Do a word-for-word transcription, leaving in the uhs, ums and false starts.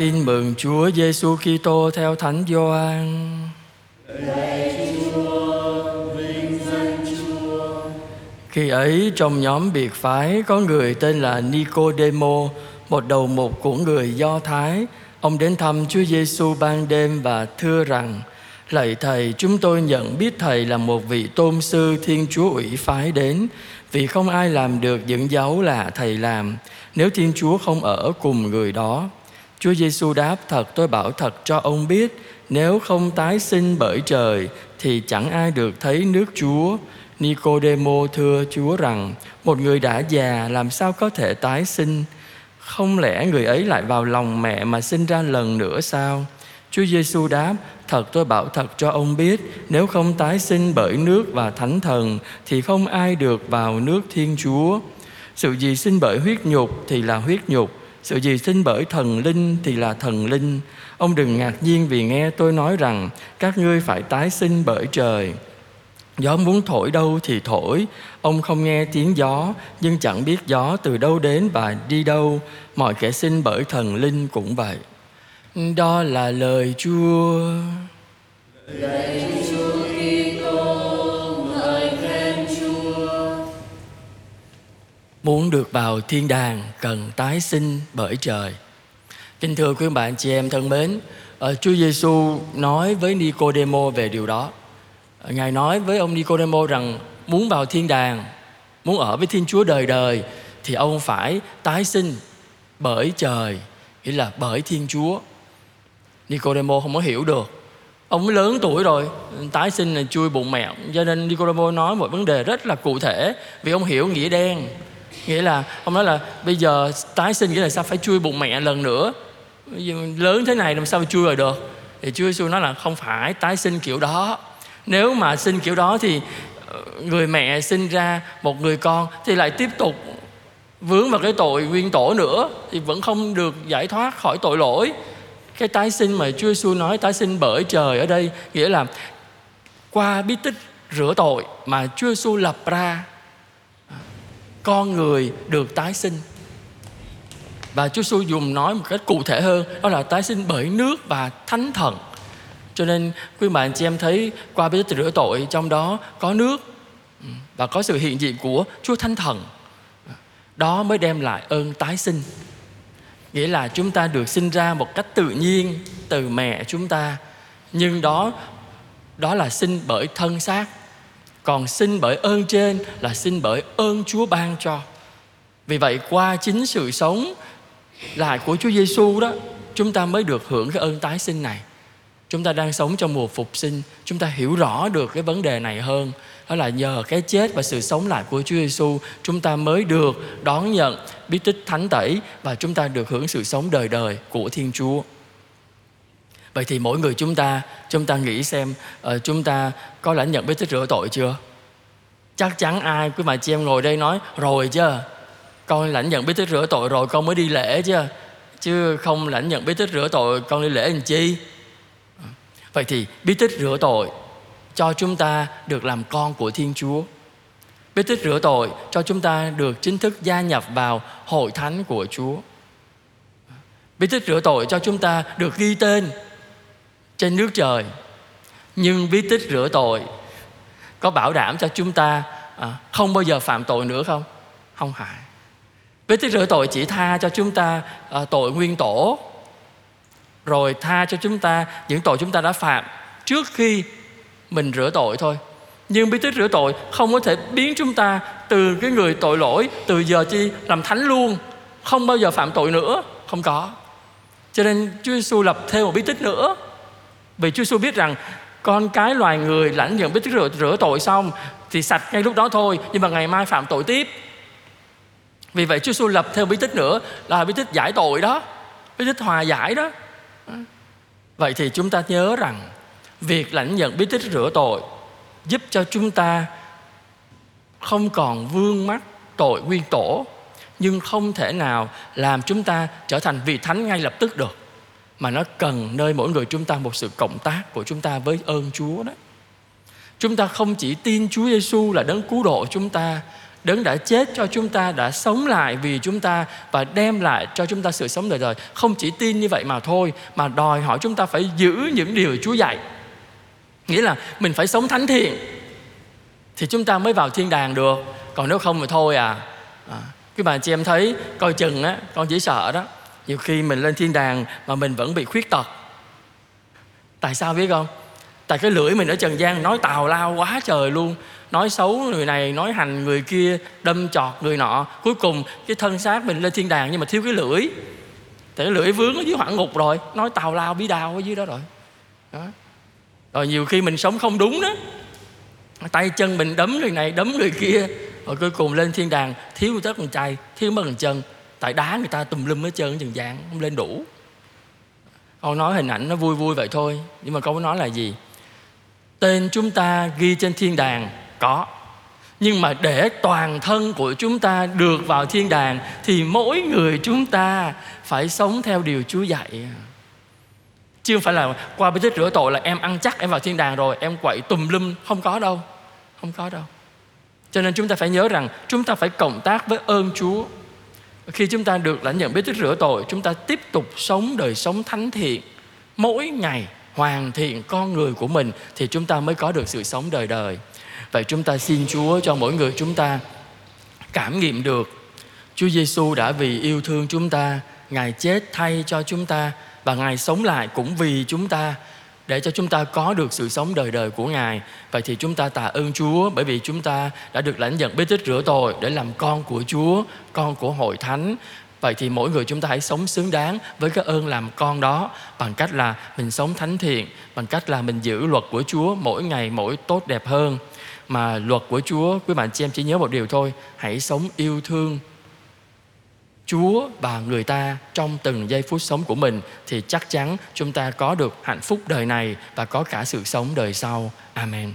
Tin mừng Chúa Giêsu Kitô theo Thánh Gioan. Khi ấy trong nhóm biệt phái có người tên là Nicôđêmô, một đầu mục của người Do Thái. Ông đến thăm Chúa Giêsu ban đêm và thưa rằng: Lạy Thầy, chúng tôi nhận biết Thầy là một vị tôn sư Thiên Chúa ủy phái đến, vì không ai làm được những dấu là Thầy làm, nếu Thiên Chúa không ở cùng người đó. Chúa Giêsu đáp: Thật tôi bảo thật cho ông biết, nếu không tái sinh bởi trời thì chẳng ai được thấy nước Chúa. Nicôđêmô thưa Chúa rằng: Một người đã già làm sao có thể tái sinh? Không lẽ người ấy lại vào lòng mẹ mà sinh ra lần nữa sao? Chúa Giêsu đáp: Thật tôi bảo thật cho ông biết, nếu không tái sinh bởi nước và Thánh Thần thì không ai được vào nước Thiên Chúa. Sự gì sinh bởi huyết nhục thì là huyết nhục, sự gì sinh bởi thần linh thì là thần linh. Ông đừng ngạc nhiên vì nghe tôi nói rằng các ngươi phải tái sinh bởi trời. Gió muốn thổi đâu thì thổi, ông không nghe tiếng gió, nhưng chẳng biết gió từ đâu đến và đi đâu. Mọi kẻ sinh bởi thần linh cũng vậy. Đó là lời Chúa. Lạy Chúa Kitô, ngợi khen Chúa. Muốn được vào thiên đàng cần tái sinh bởi trời. Kính thưa quý bạn chị em thân mến, Chúa Giêsu nói với Nicôđêmô về điều đó. Ngài nói với ông Nicôđêmô rằng muốn vào thiên đàng, muốn ở với Thiên Chúa đời đời thì ông phải tái sinh bởi trời, nghĩa là bởi Thiên Chúa. Nicôđêmô không có hiểu được. Ông lớn tuổi rồi, tái sinh là chui bụng mẹ. Cho nên Nicôđêmô nói một vấn đề rất là cụ thể, vì ông hiểu nghĩa đen. Nghĩa là ông nói là bây giờ tái sinh nghĩa là sao phải chui bụng mẹ lần nữa, lớn thế này làm sao chui rồi được. Thì Chúa Giêsu nói là không phải tái sinh kiểu đó. Nếu mà sinh kiểu đó thì người mẹ sinh ra một người con thì lại tiếp tục vướng vào cái tội nguyên tổ nữa, thì vẫn không được giải thoát khỏi tội lỗi. Cái tái sinh mà Chúa Giêsu nói tái sinh bởi trời ở đây nghĩa là qua bí tích rửa tội mà Chúa Giêsu lập ra, con người được tái sinh. Và Chúa Giêsu dùng nói một cách cụ thể hơn, đó là tái sinh bởi nước và Thánh Thần. Cho nên quý bạn chị em thấy qua bí tích rửa tội trong đó có nước và có sự hiện diện của Chúa Thánh Thần. Đó mới đem lại ơn tái sinh. Nghĩa là chúng ta được sinh ra một cách tự nhiên từ mẹ chúng ta, nhưng đó đó là sinh bởi thân xác. Còn sinh bởi ơn trên là sinh bởi ơn Chúa ban cho. Vì vậy qua chính sự sống lại của Chúa Giêsu đó, chúng ta mới được hưởng cái ơn tái sinh này. Chúng ta đang sống trong mùa phục sinh, chúng ta hiểu rõ được cái vấn đề này hơn. Đó là nhờ cái chết và sự sống lại của Chúa Giêsu, chúng ta mới được đón nhận bí tích thánh tẩy và chúng ta được hưởng sự sống đời đời của Thiên Chúa. Vậy thì mỗi người chúng ta, chúng ta nghĩ xem uh, chúng ta có lãnh nhận bí tích rửa tội chưa? Chắc chắn ai quý bà chị em ngồi đây nói rồi chứ, con lãnh nhận bí tích rửa tội rồi con mới đi lễ chứ. Chứ không lãnh nhận bí tích rửa tội con đi lễ làm chi? Vậy thì bí tích rửa tội cho chúng ta được làm con của Thiên Chúa. Bí tích rửa tội cho chúng ta được chính thức gia nhập vào hội thánh của Chúa. Bí tích rửa tội cho chúng ta được ghi tên trên nước trời. Nhưng bí tích rửa tội có bảo đảm cho chúng ta à, không bao giờ phạm tội nữa không? Không phải. Bí tích rửa tội chỉ tha cho chúng ta à, tội nguyên tổ, rồi tha cho chúng ta những tội chúng ta đã phạm trước khi mình rửa tội thôi. Nhưng bí tích rửa tội không có thể biến chúng ta từ cái người tội lỗi, từ giờ chi làm thánh luôn, không bao giờ phạm tội nữa, không có. Cho nên Chúa Giêsu lập thêm một bí tích nữa. Vì Chúa Giêsu biết rằng con cái loài người lãnh nhận bí tích rửa, rửa tội xong thì sạch ngay lúc đó thôi, nhưng mà ngày mai phạm tội tiếp. Vì vậy Chúa Giêsu lập thêm bí tích nữa là bí tích giải tội đó, bí tích hòa giải đó. Vậy thì chúng ta nhớ rằng việc lãnh nhận bí tích rửa tội giúp cho chúng ta không còn vương mắc tội nguyên tổ, nhưng không thể nào làm chúng ta trở thành vị thánh ngay lập tức được, mà nó cần nơi mỗi người chúng ta một sự cộng tác của chúng ta với ơn Chúa đó. Chúng ta không chỉ tin Chúa Giêsu là đấng cứu độ chúng ta, Đấng đã chết cho chúng ta, đã sống lại vì chúng ta và đem lại cho chúng ta sự sống đời đời. Không chỉ tin như vậy mà thôi, mà đòi hỏi chúng ta phải giữ những điều Chúa dạy. Nghĩa là mình phải sống thánh thiện thì chúng ta mới vào thiên đàng được. Còn nếu không thì thôi à, à. Cái bà chị em thấy coi chừng á, con chỉ sợ đó. Nhiều khi mình lên thiên đàng mà mình vẫn bị khuyết tật. Tại sao biết không? Tại cái lưỡi mình ở trần gian nói tào lao quá trời luôn. Nói xấu người này, nói hành người kia, đâm chọt người nọ. Cuối cùng cái thân xác mình lên thiên đàng nhưng mà thiếu cái lưỡi. Tại cái lưỡi vướng ở dưới hỏa ngục rồi, nói tào lao bí đao ở dưới đó rồi đó. Rồi nhiều khi mình sống không đúng đó, tay chân mình đấm người này, đấm người kia. Rồi cuối cùng lên thiên đàng thiếu tất một tay, thiếu mất một chân. Tại đá người ta tùm lum hết trơn trần gian, không lên đủ. Con nói hình ảnh nó vui vui vậy thôi, nhưng mà câu nói là gì? Tên chúng ta ghi trên thiên đàng có, nhưng mà để toàn thân của chúng ta được vào thiên đàng thì mỗi người chúng ta phải sống theo điều Chúa dạy. Chứ không phải là qua bí tích rửa tội là em ăn chắc em vào thiên đàng rồi, em quậy tùm lum. Không có đâu, không có đâu. Cho nên chúng ta phải nhớ rằng chúng ta phải cộng tác với ơn Chúa. Khi chúng ta được lãnh nhận bí tích rửa tội, chúng ta tiếp tục sống đời sống thánh thiện, mỗi ngày hoàn thiện con người của mình thì chúng ta mới có được sự sống đời đời. Vậy chúng ta xin Chúa cho mỗi người chúng ta cảm nghiệm được Chúa Giêsu đã vì yêu thương chúng ta, Ngài chết thay cho chúng ta và Ngài sống lại cũng vì chúng ta, để cho chúng ta có được sự sống đời đời của Ngài. Vậy thì chúng ta tạ ơn Chúa, bởi vì chúng ta đã được lãnh nhận bí tích rửa tội để làm con của Chúa, con của hội thánh. Vậy thì mỗi người chúng ta hãy sống xứng đáng với cái ơn làm con đó, bằng cách là mình sống thánh thiện, bằng cách là mình giữ luật của Chúa mỗi ngày mỗi tốt đẹp hơn. Mà luật của Chúa, quý bạn chị em chỉ nhớ một điều thôi: hãy sống yêu thương Chúa và người ta trong từng giây phút sống của mình, thì chắc chắn chúng ta có được hạnh phúc đời này và có cả sự sống đời sau. Amen.